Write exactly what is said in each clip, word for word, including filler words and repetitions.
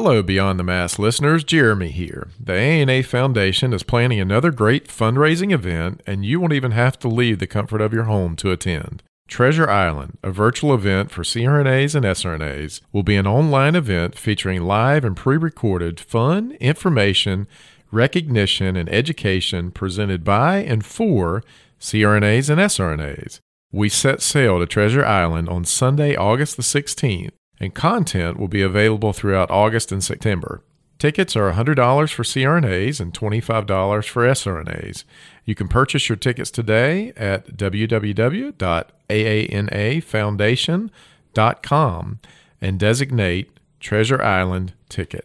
Hello, Beyond the Mask listeners. Jeremy here. The A and A Foundation is planning another great fundraising event, and you won't even have to leave the comfort of your home to attend. Treasure Island, a virtual event for C R N As and S R N As, will be an online event featuring live and pre-recorded fun, information, recognition, and education presented by and for C R N As and S R N As. We set sail to Treasure Island on Sunday, August the sixteenth. And content will be available throughout August and September. Tickets are one hundred dollars for C R N As and twenty-five dollars for S R N As. You can purchase your tickets today at w w w dot a a n a foundation dot com and designate Treasure Island ticket.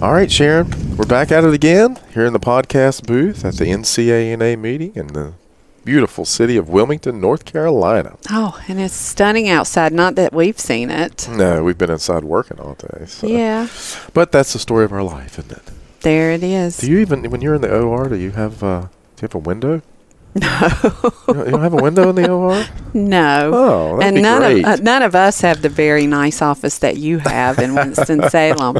All right, Sharon, we're back at it again here in the podcast booth at the N C A N A meeting in the beautiful city of Wilmington, North Carolina. Oh, and it's stunning outside. Not that we've seen it. No, we've been inside working all day. So. Yeah. But that's the story of our life, isn't it? There it is. Do you even, when you're in the O R, do you have uh, do you have a window? No. You don't have a window in the O R? No. Oh, that'd and be none great. Of uh, none of us have the very nice office that you have in Winston-Salem.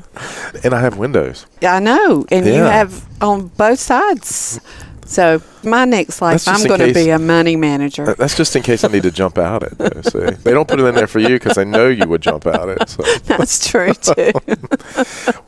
And I have windows. I know, and yeah. You have on both sides. So my next life, I'm going to be a money manager. That's just in case I need to jump out at it. Though, see? They don't put it in there for you because they know you would jump out at it. So. That's true, too.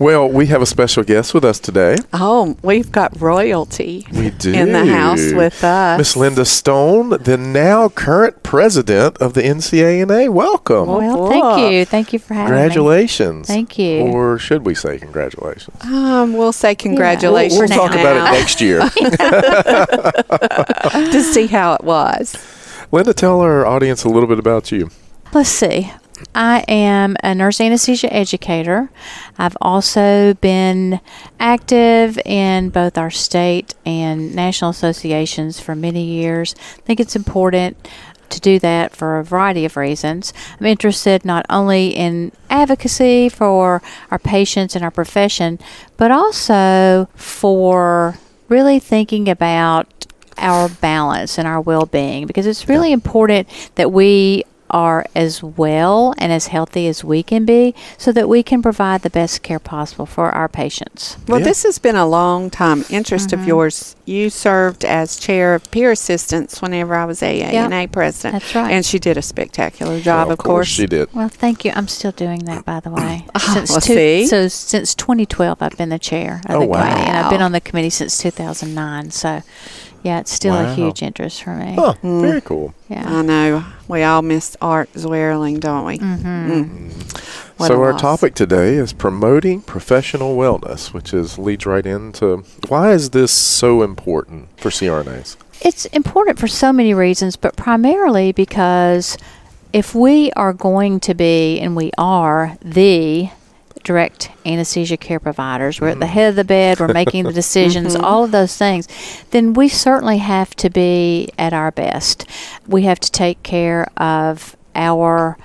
Well, we have a special guest with us today. Oh, we've got royalty we do. in the house with us. Miss Linda Stone, the now current president of the N C A N A. Welcome. Well, thank you. Thank you for having congratulations. me. Congratulations. Thank you. Or should we say congratulations? Um, We'll say congratulations. Yeah. We'll, we'll talk now. about it next year. To see how it was. Linda, tell our audience a little bit about you. Let's see. I am a nurse anesthesia educator. I've also been active in both our state and national associations for many years. I think it's important to do that for a variety of reasons. I'm interested not only in advocacy for our patients and our profession, but also for really thinking about our balance and our well-being, because it's really yeah. important that we are as well and as healthy as we can be so that we can provide the best care possible for our patients. Well, yeah. This has been a long time interest mm-hmm. of yours. You served as chair of peer assistance whenever I was A A N A yep. president. That's right. And she did a spectacular job, well, of, of course. course. She did. Well, thank you. I'm still doing that, by the way. oh, since well, two, see? So since twenty twelve, I've been the chair of oh, the wow. committee, and I've been on the committee since two thousand nine, so... Yeah, it's still wow. a huge interest for me. Oh, mm. very cool. Yeah, I know. We all miss Art Zwerling, don't we? Mm-hmm. Mm. So our loss. topic today is promoting professional wellness, which is leads right into why is this so important for C R N As? It's important for so many reasons, but primarily because if we are going to be, and we are, the direct anesthesia care providers, we're at the head of the bed, we're making the decisions, mm-hmm. all of those things, then we certainly have to be at our best. We have to take care of our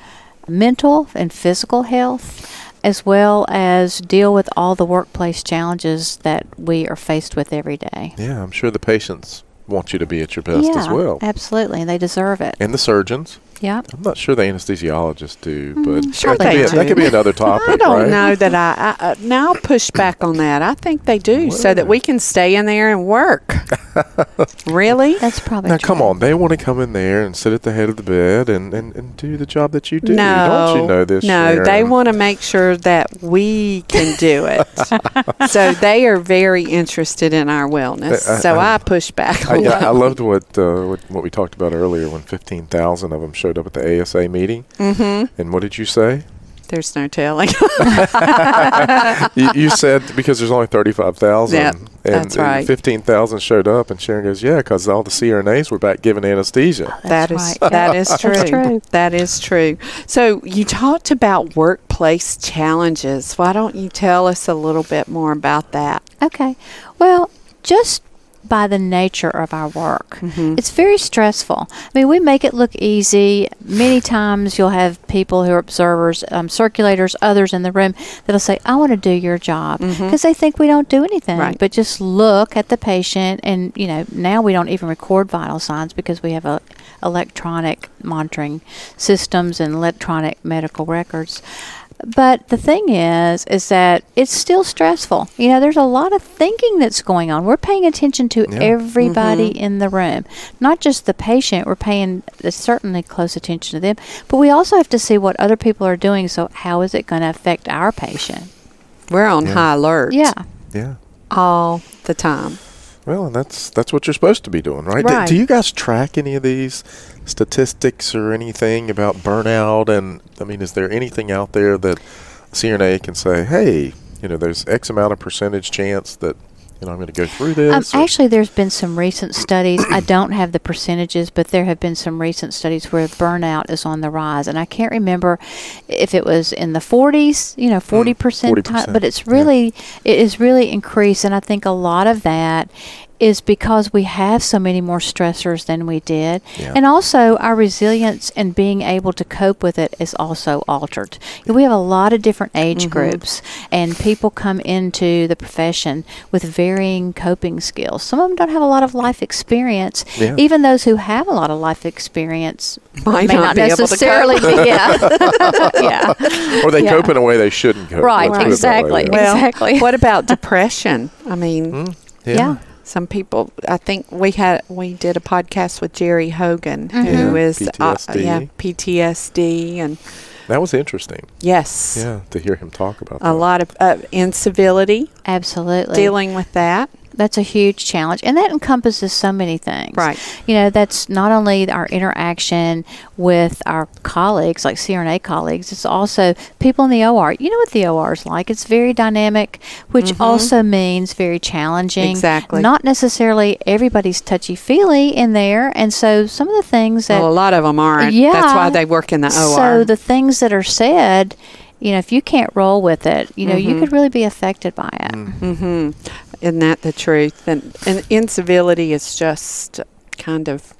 mental and physical health, as well as deal with all the workplace challenges that we are faced with every day. Yeah, I'm sure the patients want you to be at your best yeah, as well. Absolutely, and they deserve it. And the surgeons. Yeah. I'm not sure the anesthesiologists do, but mm, sure that, could be a, that could be another topic. I don't right? know that I, I uh, now push back on that. I think they do, well, so that we can stay in there and work. Really? That's probably now, true. Now, come on. They want to come in there and sit at the head of the bed and, and, and do the job that you do. No, don't you know this? No, Sharon? They want to make sure that we can do it. So they are very interested in our wellness. I, I, so I, I push back. I, on I, I loved what, uh, what what we talked about earlier when fifteen thousand of them showed up at the A S A meeting, mm-hmm. and what did you say? There's no telling. you, you said because there's only thirty-five thousand, yep, and, that's right. and fifteen thousand showed up, and Sharon goes, "Yeah, because all the C R N As were back giving anesthesia." Oh, that's that is right. that is true. That's true. That is true. So you talked about workplace challenges. Why don't you tell us a little bit more about that? Okay. Well, just. by the nature of our work. Mm-hmm. It's very stressful. I mean, we make it look easy. Many times you'll have people who are observers, um, circulators, others in the room that'll say, "I want to do your job," because mm-hmm. they think we don't do anything, right. but just look at the patient. And, you know, now we don't even record vital signs because we have a electronic monitoring systems and electronic medical records. But the thing is, is that it's still stressful. You know, there's a lot of thinking that's going on. We're paying attention to yeah. everybody mm-hmm. in the room, not just the patient. We're paying certainly close attention to them, but we also have to see what other people are doing. So how is it going to affect our patient? We're on yeah. high alert. Yeah. Yeah. All the time. Well, and that's that's what you're supposed to be doing, right? right. Do, do you guys track any of these statistics or anything about burnout? And, I mean, is there anything out there that C R N A can say, hey, you know, there's X amount of percentage chance that, you know, I'm going to go through this? Um, actually, there's been some recent studies. I don't have the percentages, but there have been some recent studies where burnout is on the rise. And I can't remember if it was in the forties, you know, forty percent. forty percent time, but it's really, yeah. it is really increased. And I think a lot of that is because we have so many more stressors than we did. Yeah. And also our resilience and being able to cope with it is also altered. We have a lot of different age mm-hmm. groups, and people come into the profession with varying coping skills. Some of them don't have a lot of life experience. Yeah. Even those who have a lot of life experience Might may not, not be necessarily able to cope. yeah. yeah. Or they yeah. cope in a way they shouldn't cope. Right, right. exactly. Way, yeah. well, exactly. What about depression? I mean, mm-hmm. yeah. yeah. Some people, I think we had we did a podcast with Jerry Hogan, mm-hmm. who yeah, is P T S D. Uh, yeah P T S D, and that was interesting. Yes, yeah, to hear him talk about a that. lot of uh, incivility, absolutely dealing with that. That's a huge challenge, and that encompasses so many things. Right. You know, that's not only our interaction with our colleagues, like C R N A colleagues, it's also people in the O R. You know what the O R is like. It's very dynamic, which mm-hmm. also means very challenging. Exactly. Not necessarily everybody's touchy-feely in there, and so some of the things that... Well, a lot of them aren't. Yeah. That's why they work in the O R. So the things that are said... You know, if you can't roll with it, you know, mm-hmm. you could really be affected by it. Mm-hmm. Isn't that the truth? And, and incivility is just kind of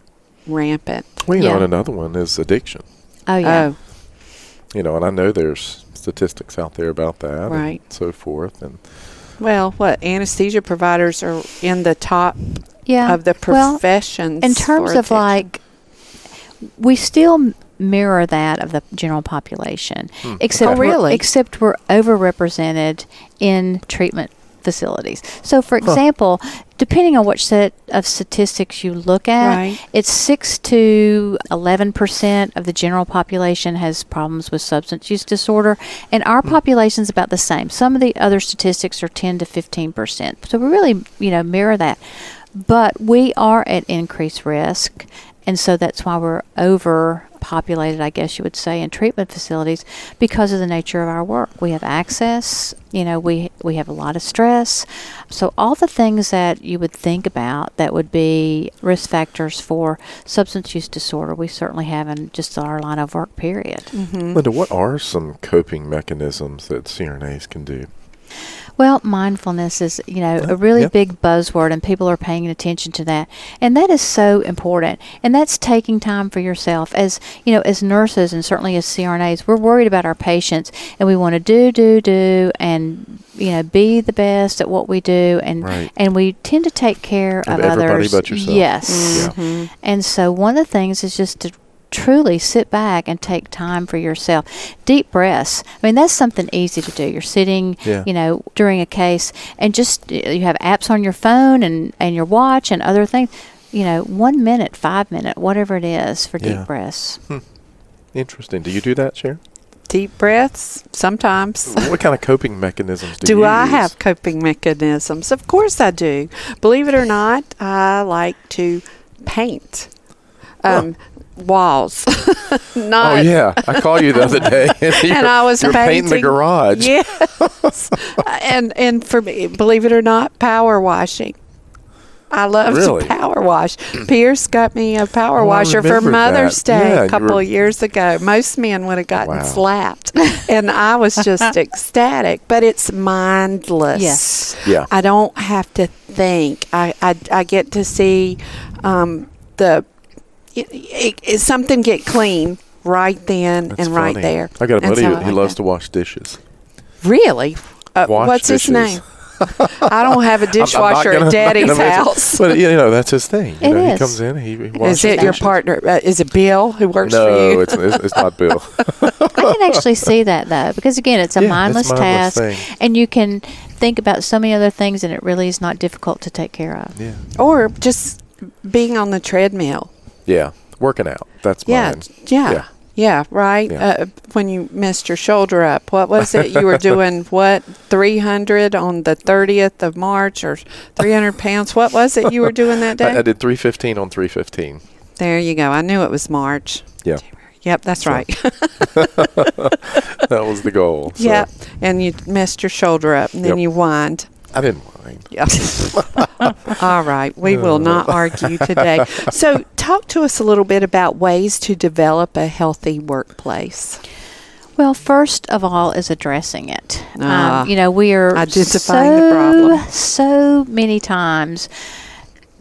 rampant. Well, you yeah. know, and another one is addiction. Oh, yeah. Oh. You know, and I know there's statistics out there about that right. and so forth. And well, what, anesthesia providers are in the top yeah. of the professions. Well, in terms of addiction. like, we still... mirror that of the general population, hmm. except oh, really? we're, except we're overrepresented in treatment facilities. So, for example, huh. depending on which set of statistics you look at, right. it's six to eleven percent of the general population has problems with substance use disorder, and our hmm. population's about the same. Some of the other statistics are ten to fifteen percent. So we really, you know, mirror that. But we are at increased risk, and so that's why we're overpopulated, I guess you would say, in treatment facilities because of the nature of our work. We have access, you know, we we have a lot of stress. So all the things that you would think about that would be risk factors for substance use disorder, we certainly have in just our line of work, period. Mm-hmm. Linda, what are some coping mechanisms that C R N As can do? Well, mindfulness is, you know, a really yep. big buzzword, and people are paying attention to that. And that is so important. And that's taking time for yourself. As, you know, as nurses and certainly as C R N As, we're worried about our patients, and we want to do, do, do, and, you know, be the best at what we do. And right. and we tend to take care of, of everybody others. Everybody but yourself. Yes. Mm-hmm. Yeah. And so one of the things is just to truly sit back and take time for yourself. Deep breaths. I mean, that's something easy to do. You're sitting, yeah. you know, during a case, and just, you have apps on your phone and, and your watch and other things. You know, one minute, five minute, whatever it is for yeah. deep breaths. Hmm. Interesting. Do you do that, Sharon? Deep breaths sometimes. What kind of coping mechanisms do, do you I use? Do I have coping mechanisms? Of course I do. Believe it or not, I like to paint. Um, huh. Walls. Not oh yeah, I called you the other day, and, and I was painting, painting the garage. Yes, and and for me, believe it or not, power washing. I love really? to power wash. Pierce got me a power oh, washer for Mother's that. Day yeah, a couple of years ago. Most men would have gotten wow. slapped, and I was just ecstatic. But it's mindless. Yes, yeah. I don't have to think. I I, I get to see um, the. It, it, it, something get clean right then That's and right funny. there. I got a buddy so who like loves that. to wash dishes. Really? Uh, wash what's dishes. his name? I don't have a dishwasher gonna, at Daddy's house. But, you know, that's his thing. You it know, is. He comes in, he, he washes Is it dishes. your partner? Uh, is it Bill who works no, for you? No, it's, it's, it's not Bill. I can actually see that, though, because, again, it's a yeah, mindless, it's mindless task. Thing. And you can think about so many other things, and it really is not difficult to take care of. Yeah. Or just being on the treadmill. Yeah, working out. That's mine. Yeah, yeah, yeah, right? Yeah. Uh, when you messed your shoulder up, what was it? You were doing, what, three hundred on the thirtieth of March or three hundred pounds? What was it you were doing that day? I, I did three fifteen on three fifteen. There you go. I knew it was March. Yeah. Yep, that's sure. right. That was the goal. So. Yeah, and you messed your shoulder up, and then yep. you whined. I didn't mind. Yeah. All right. We will not argue today. So talk to us a little bit about ways to develop a healthy workplace. Well, first of all is addressing it. Uh, um, you know, we are identifying so, the problem. So many times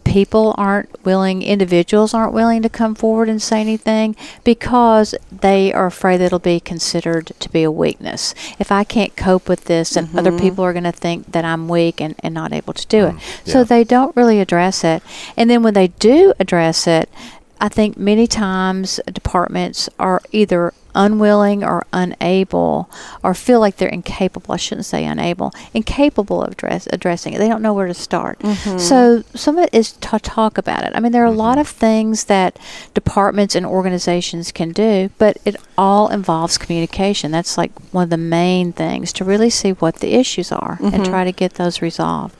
people aren't willing, individuals aren't willing to come forward and say anything because they are afraid that it'll be considered to be a weakness. If I can't cope with this, mm-hmm. and other people are going to think that I'm weak and, and not able to do mm, it. Yeah. So they don't really address it. And then when they do address it, I think many times departments are either unwilling or unable, or feel like they're incapable. I shouldn't say unable, incapable of address, addressing it. They don't know where to start. Mm-hmm. So some of it is to talk about it. I mean, there are a lot of things that departments and organizations can do, but it all involves communication. That's like one of the main things, to really see what the issues are mm-hmm. and try to get those resolved.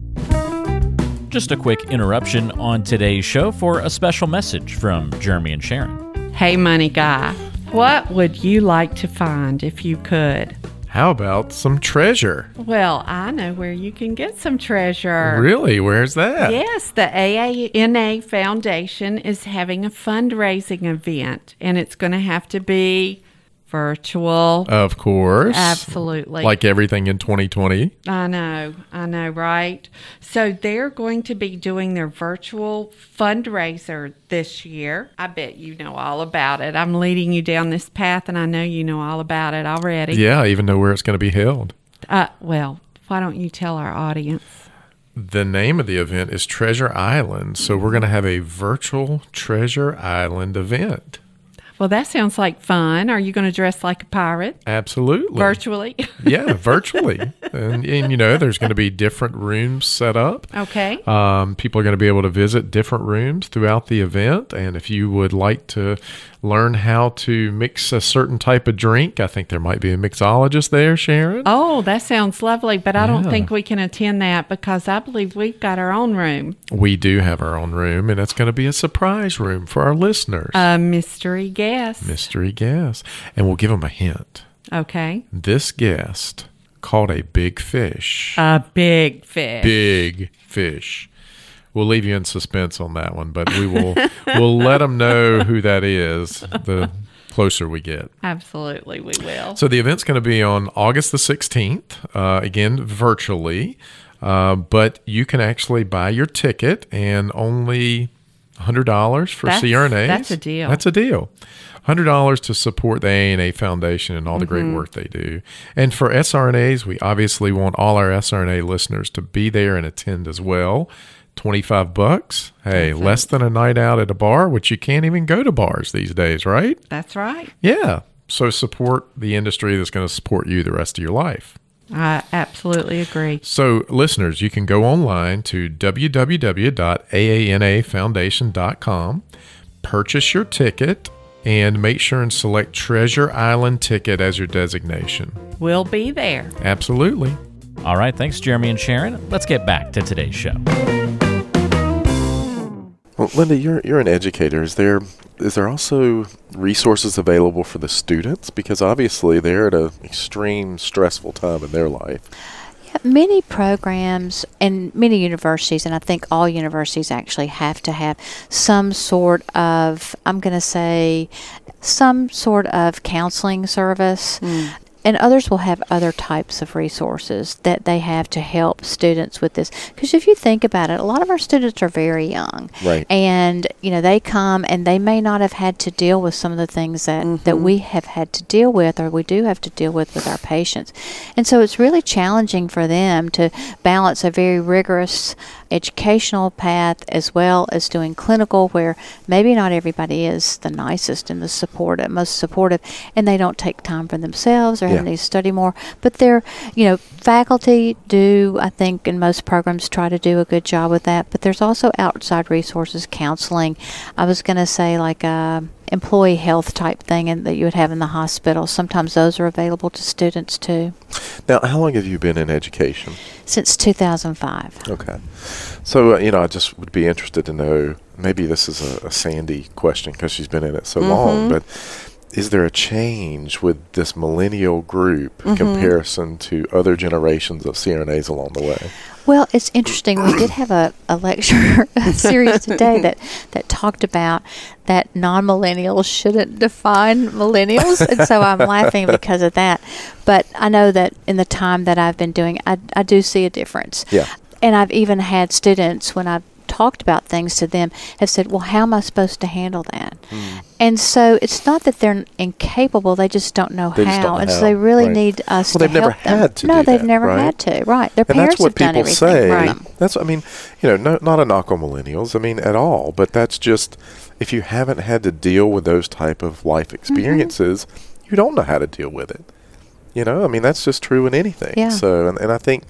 Just a quick interruption on today's show for a special message from Jeremy and Sharon. Hey, Money Guy. What would you like to find if you could? How about some treasure? Well, I know where you can get some treasure. Really? Where's that? Yes, the A A N A Foundation is having a fundraising event, and it's going to have to be virtual. Of course. Absolutely. Like everything in twenty twenty. I know. I know, right? So they're going to be doing their virtual fundraiser this year. I bet you know all about it. I'm leading you down this path, and I know you know all about it already. Yeah, I even know where it's going to be held. Uh, well, why don't you tell our audience? The name of the event is Treasure Island. So we're going to have a virtual Treasure Island event. Well, that sounds like fun. Are you going to dress like a pirate? Absolutely. Virtually? Yeah, virtually. And, and, you know, there's going to be different rooms set up. Okay. Um, people are going to be able to visit different rooms throughout the event. And if you would like to learn how to mix a certain type of drink, I think there might be a mixologist there, Sharon. Oh, that sounds lovely. But I yeah. don't think we can attend that because I believe we've got our own room. We do have our own room, and it's going to be a surprise room for our listeners. A mystery guest. Yes. Mystery guest. And we'll give them a hint. Okay. This guest caught a big fish. A big fish. Big fish. We'll leave you in suspense on that one, but we will we'll let them know who that is. The closer we get. Absolutely, we will. So the event's going to be on August the sixteenth, uh, again, virtually. Uh, but you can actually buy your ticket, and only one hundred dollars for that's, C R N As. That's a deal. That's a deal. one hundred dollars to support the A and A Foundation and all the mm-hmm. great work they do. And for S R N As, we obviously want all our S R N A listeners to be there and attend as well. twenty-five bucks. Hey, that's less it. than a night out at a bar, which you can't even go to bars these days, right? That's right. Yeah. So support the industry that's going to support you the rest of your life. I absolutely agree. So, listeners, you can go online to w w w dot a a n a foundation dot com, purchase your ticket, and make sure and select Treasure Island ticket as your designation. We'll be there. Absolutely. All right. Thanks, Jeremy and Sharon. Let's get back to today's show. Well, Linda, you're you're an educator. Is there is there also resources available for the students? Because obviously they're at an extreme stressful time in their life. Yeah, many programs and many universities, and I think all universities actually have to have some sort of, I'm going to say, some sort of counseling service. Mm. And others will have other types of resources that they have to help students with this. Because if you think about it, a lot of our students are very young. Right. And, you know, they come and they may not have had to deal with some of the things that, mm-hmm. that we have had to deal with or we do have to deal with with our patients. And so it's really challenging for them to balance a very rigorous educational path as well as doing clinical, where maybe not everybody is the nicest and the supportive, most supportive, and they don't take time for themselves or yeah. having to study more. But they're, you know, faculty do, I think, in most programs try to do a good job with that. But there's also outside resources, counseling. I was going to say like a employee health type thing and that you would have in the hospital. Sometimes those are available to students too. Now, how long have you been in education? Since two thousand five. Okay. So, uh, you know, I just would be interested to know, maybe this is a, a Sandy question because she's been in it so mm-hmm. long, but is there a change with this millennial group mm-hmm. in comparison to other generations of C R N As along the way? Well, it's interesting. We did have a, a lecture a series today that, that talked about that non-millennials shouldn't define millennials. And so I'm laughing because of that. But I know that in the time that I've been doing, I, I do see a difference. Yeah. And I've even had students when I've talked about things to them have said, well, how am I supposed to handle that? Mm. And so it's not that they're incapable, they just don't know they how. Don't know and how. So they really right. need us well, to help them. Well, they've never had to. No, they've that, never right? had to. Right. Their and parents have done everything say. For them. That's what people say. I mean, you know, no, not a knock on millennials, I mean, at all. But that's just, if you haven't had to deal with those type of life experiences, mm-hmm. you don't know how to deal with it. You know, I mean, that's just true in anything. Yeah. So, and, and I think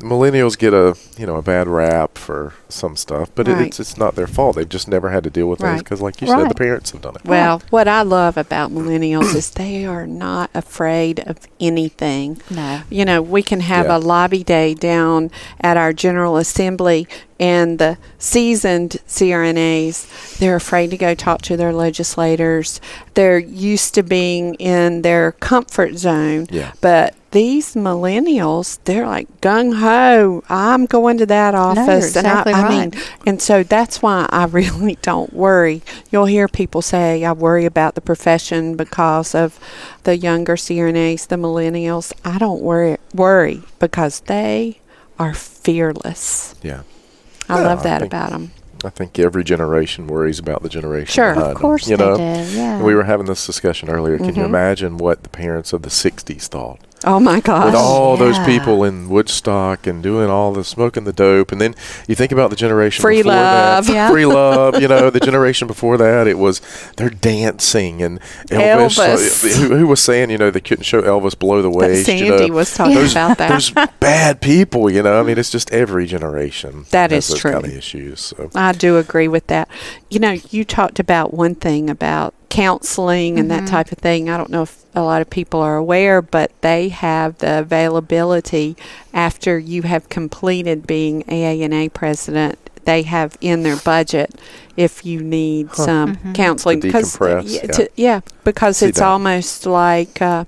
millennials get a you know a bad rap for some stuff, but right. it, it's it's not their fault. They've just never had to deal with right. things because, like you right. said, the parents have done it. Well, right. what I love about millennials is they are not afraid of anything. No, you know we can have yeah. a lobby day down at our General Assembly, and the seasoned C R N As, they're afraid to go talk to their legislators. They're used to being in their comfort zone, yeah. but these millennials, they're like gung-ho, I'm going to that office. No, you're exactly and I, I right. mean, and so that's why I really don't worry. You'll hear people say, I worry about the profession because of the younger C R N As, the millennials. I don't worry, worry because they are fearless. Yeah. I yeah, love that I think, about them. I think every generation worries about the generation. Sure, of course them, you know? They do. Yeah. We were having this discussion earlier. Can mm-hmm. you imagine what the parents of the sixties thought? Oh, my gosh. With all yeah. those people in Woodstock and doing all the smoking the dope. And then you think about the generation free before love. That. Yeah. Free love. You know, the generation before that, it was they're dancing. And Elvis. Elvis. Uh, who, who was saying, you know, they couldn't show Elvis below the waist. That Sandy you know? was talking those, about that. Those bad people, you know. I mean, it's just every generation. That has is those true. Kind of issues. So. I do agree with that. You know, you talked about one thing about counseling and mm-hmm. that type of thing. I don't know if a lot of people are aware, but they have the availability after you have completed being A A N A president. They have in their budget if you need huh. some mm-hmm. counseling. To decompress, yeah, to, yeah, because See it's that. almost like uh,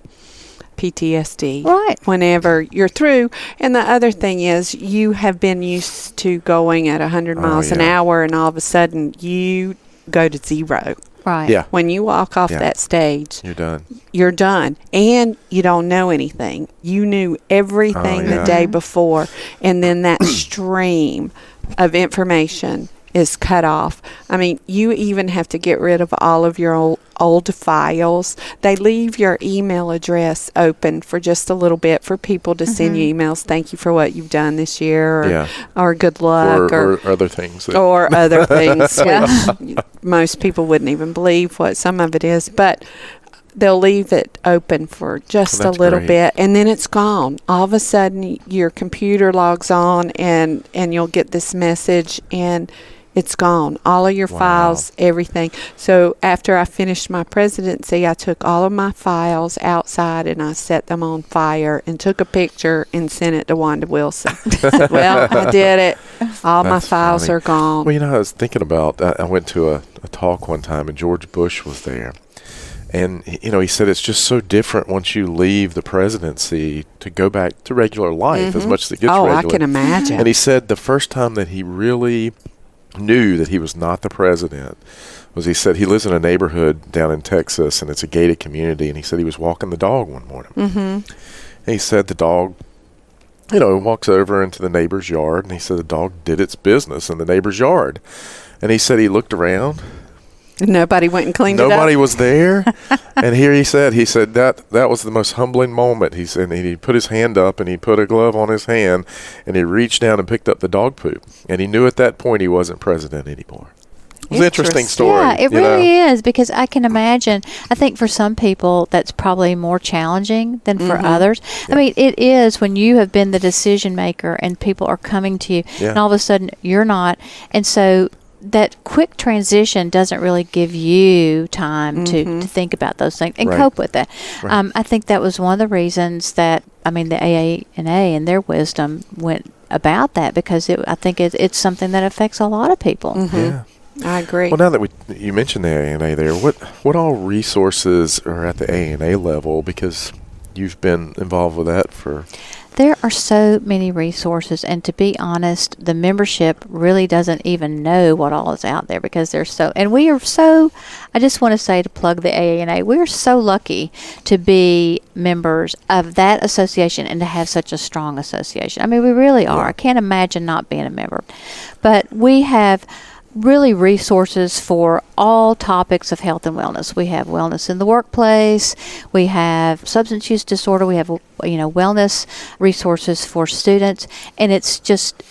P T S D. Right. Whenever you're through. And the other thing is you have been used to going at one hundred miles oh, yeah. an hour, and all of a sudden you go to zero. Right. Yeah. When you walk off yeah. that stage, you're done. You're done. And you don't know anything. You knew everything oh, yeah. the day before. And then that stream of information is cut off. I mean, you even have to get rid of all of your old, old files. They leave your email address open for just a little bit for people to mm-hmm. send you emails. Thank you for what you've done this year, or, yeah. or good luck, or, or, or other things, or other things. Yeah. Most people wouldn't even believe what some of it is, but they'll leave it open for just oh, a little great. bit, and then it's gone. All of a sudden, your computer logs on, and and you'll get this message, and it's gone. All of your wow. files, everything. So after I finished my presidency, I took all of my files outside and I set them on fire and took a picture and sent it to Wanda Wilson. Well, I did it. All That's my files funny. are gone. Well, you know, I was thinking about, I, I went to a, a talk one time and George Bush was there. And, you know, he said it's just so different once you leave the presidency to go back to regular life mm-hmm. as much as it gets oh, regular. Oh, I can imagine. And he said the first time that he really knew that he was not the president was he said he lives in a neighborhood down in Texas, and it's a gated community, and he said he was walking the dog one morning. Mm-hmm. And he said the dog, you know, walks over into the neighbor's yard, and he said the dog did its business in the neighbor's yard. And he said he looked around. Nobody went and cleaned Nobody it up. Nobody was there. And here he said, he said, that that was the most humbling moment. He said, and he put his hand up and he put a glove on his hand and he reached down and picked up the dog poop. And he knew at that point he wasn't president anymore. It was an interesting story. Yeah, it really know? is, because I can imagine, I think for some people that's probably more challenging than mm-hmm. for others. Yeah. I mean, it is when you have been the decision maker and people are coming to you yeah. and all of a sudden you're not. And so that quick transition doesn't really give you time mm-hmm. to, to think about those things and right. cope with that. Right. Um, I think that was one of the reasons that, I mean, the A A N A and their wisdom went about that, because it, I think it, it's something that affects a lot of people. Mm-hmm. Yeah. I agree. Well, now that we, you mentioned the A A N A there, what, what all resources are at the A A N A level, because you've been involved with that for... There are so many resources, and to be honest, the membership really doesn't even know what all is out there, because there's so, and we are so, I just want to say, to plug the A A N A, we're so lucky to be members of that association and to have such a strong association. I mean, we really are. I can't imagine not being a member. But we have really resources for all topics of health and wellness. We have wellness in the workplace. We have substance use disorder. We have, you know, wellness resources for students. And it's just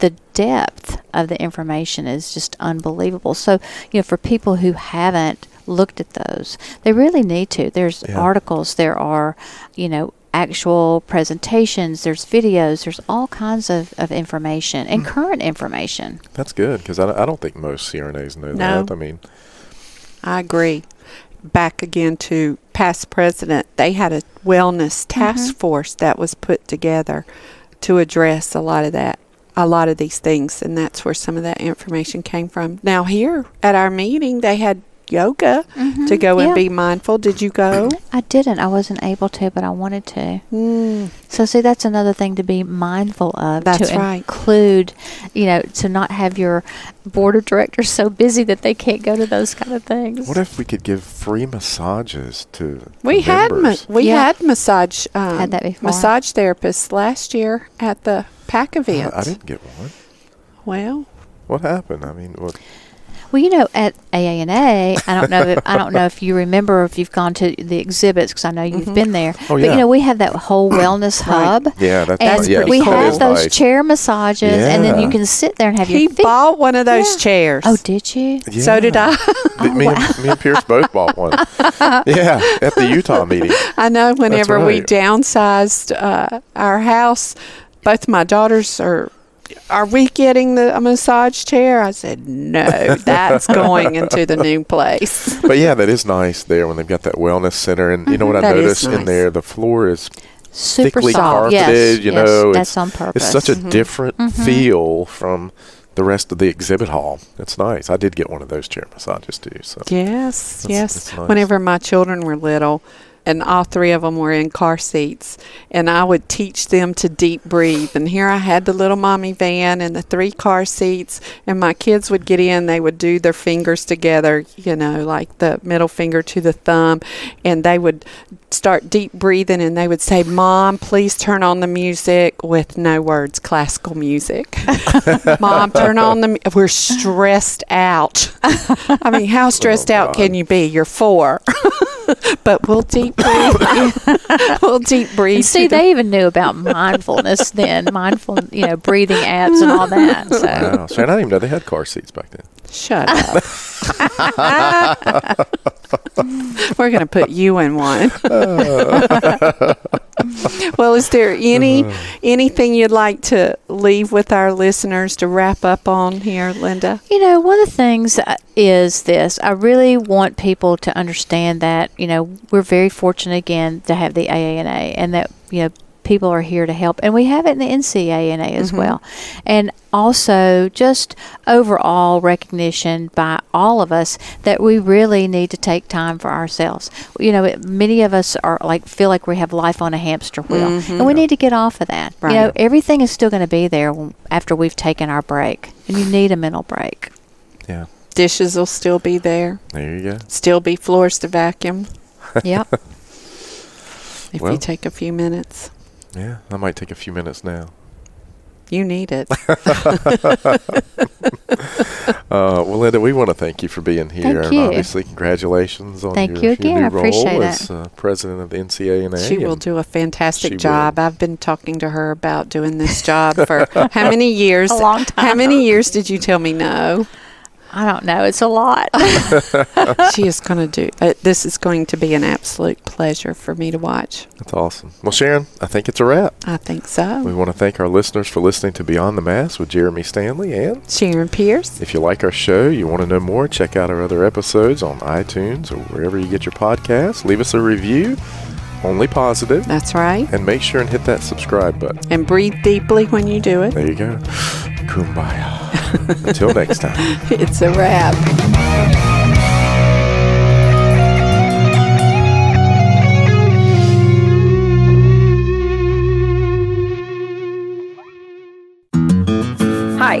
the depth of the information is just unbelievable. So, you know, for people who haven't looked at those, they really need to. There's yeah. articles. There are, you know, actual presentations, there's videos, there's all kinds of, of information and current information. That's good, because I, I don't think most C R N As know no. that. I mean, I agree. Back again to past president, they had a wellness task mm-hmm. force that was put together to address a lot of that, a lot of these things, and that's where some of that information came from. Now here at our meeting, they had yoga mm-hmm. to go yeah. and be mindful. Did you go? I didn't. I wasn't able to, but I wanted to. Mm. So see, that's another thing to be mindful of. That's to right. include, you know, to not have your board of directors so busy that they can't go to those kind of things. What if we could give free massages to we had ma- we yeah. had massage um, had that before. massage therapists last year at the PAC event. Uh, I didn't get one. Well, what happened? I mean, what? Well, you know, at A A N A, I don't know. If, I don't know if you remember, or if you've gone to the exhibits, because I know you've mm-hmm. been there. Oh, yeah. But you know, we have that whole wellness hub. Right. Yeah, that's, and that's yeah, pretty we cool. have those like, chair massages, yeah. and then you can sit there and have he your feet. He bought one of those yeah. chairs. Oh, did you? Yeah. So did I. Oh, me, wow. and, me and Pierce both bought one. Yeah, at the Utah meeting. I know. Whenever right. we downsized uh, our house, both my daughters are. Are we getting the a massage chair? I said, no, that's going into the new place. But yeah, that is nice there when they've got that wellness center. And mm-hmm. you know what I that noticed nice. in there? The floor is super thickly soft. carpeted. Yes, you yes, know, that's it's, on purpose. It's such a mm-hmm. different mm-hmm. feel from the rest of the exhibit hall. It's nice. I did get one of those chair massages too. So Yes, that's, yes. That's nice. Whenever my children were little, and all three of them were in car seats, and I would teach them to deep breathe. And here I had the little mommy van and the three car seats, and my kids would get in, they would do their fingers together, you know, like the middle finger to the thumb, and they would start deep breathing, and they would say, "Mom, please turn on the music," with no words, classical music. "Mom, turn on the, mu- we're stressed out." I mean, how stressed oh, out can you be? You're four. But we'll deep breathe. We'll deep breathe. And see, they even knew about mindfulness then, mindful, you know, breathing apps and all that. So. Wow. Sharon, I didn't even know they had car seats back then. Shut up. We're going to put you in one. Well, is there any anything you'd like to leave with our listeners to wrap up on here, Linda? You know, one of the things is this. I really want people to understand that, you know, we're very fortunate again to have the A A N A, and that, you know, people are here to help. And we have it in the N C A N A as mm-hmm. well. And also just overall recognition by all of us that we really need to take time for ourselves. You know, it, many of us are like feel like we have life on a hamster wheel. Mm-hmm. And we yeah. need to get off of that. Right. You know, everything is still going to be there after we've taken our break. And you need a mental break. Yeah. Dishes will still be there. There you go. Still be floors to vacuum. Yep. If well. you take a few minutes. Yeah, I might take a few minutes now. You need it. uh, well, Linda, we want to thank you for being here. Thank and you. Obviously, congratulations on thank your, you again. your new I appreciate role it. as uh, president of the N C A N A. She will do a fantastic job. Will. I've been talking to her about doing this job for how many years? A long time. How many years did you tell me no? I don't know. It's a lot. She is going to do uh, this is going to be an absolute pleasure for me to watch. That's awesome. Well, Sharon, I think it's a wrap. I think so. We want to thank our listeners for listening to Beyond the Mask with Jeremy Stanley and Sharon Pierce. If you like our show, you want to know more, check out our other episodes on iTunes or wherever you get your podcasts. Leave us a review. Only positive. That's right. And make sure and hit that subscribe button. And breathe deeply when you do it. There you go. Kumbaya. Until next time. It's a wrap. Hi,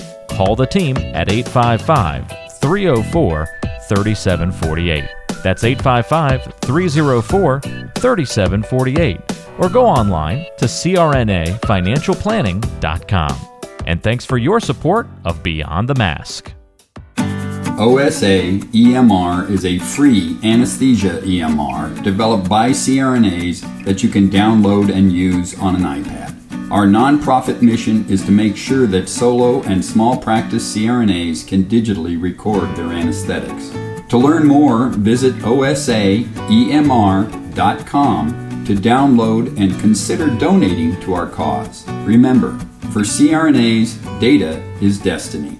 Call the team at eight five five, three oh four, three seven four eight. That's eight five five, three oh four, three seven four eight. Or go online to C R N A financial planning dot com. And thanks for your support of Beyond the Mask. O S A E M R is a free anesthesia E M R developed by C R N As that you can download and use on an iPad. Our nonprofit mission is to make sure that solo and small practice C R N As can digitally record their anesthetics. To learn more, visit O S A E M R dot com to download and consider donating to our cause. Remember, for C R N As, data is destiny.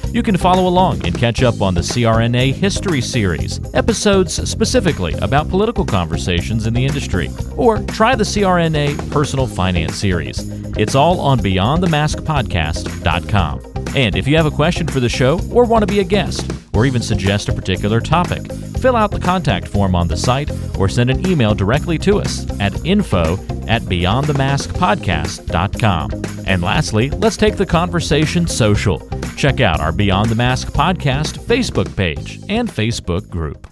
You can follow along and catch up on the C R N A History Series, episodes specifically about political conversations in the industry, or try the C R N A Personal Finance Series. It's all on beyond the mask podcast dot com. And if you have a question for the show or want to be a guest or even suggest a particular topic, fill out the contact form on the site or send an email directly to us at info at beyond the mask podcast dot com. And lastly, let's take the conversation social. Check out our Beyond the Mask podcast Facebook page and Facebook group.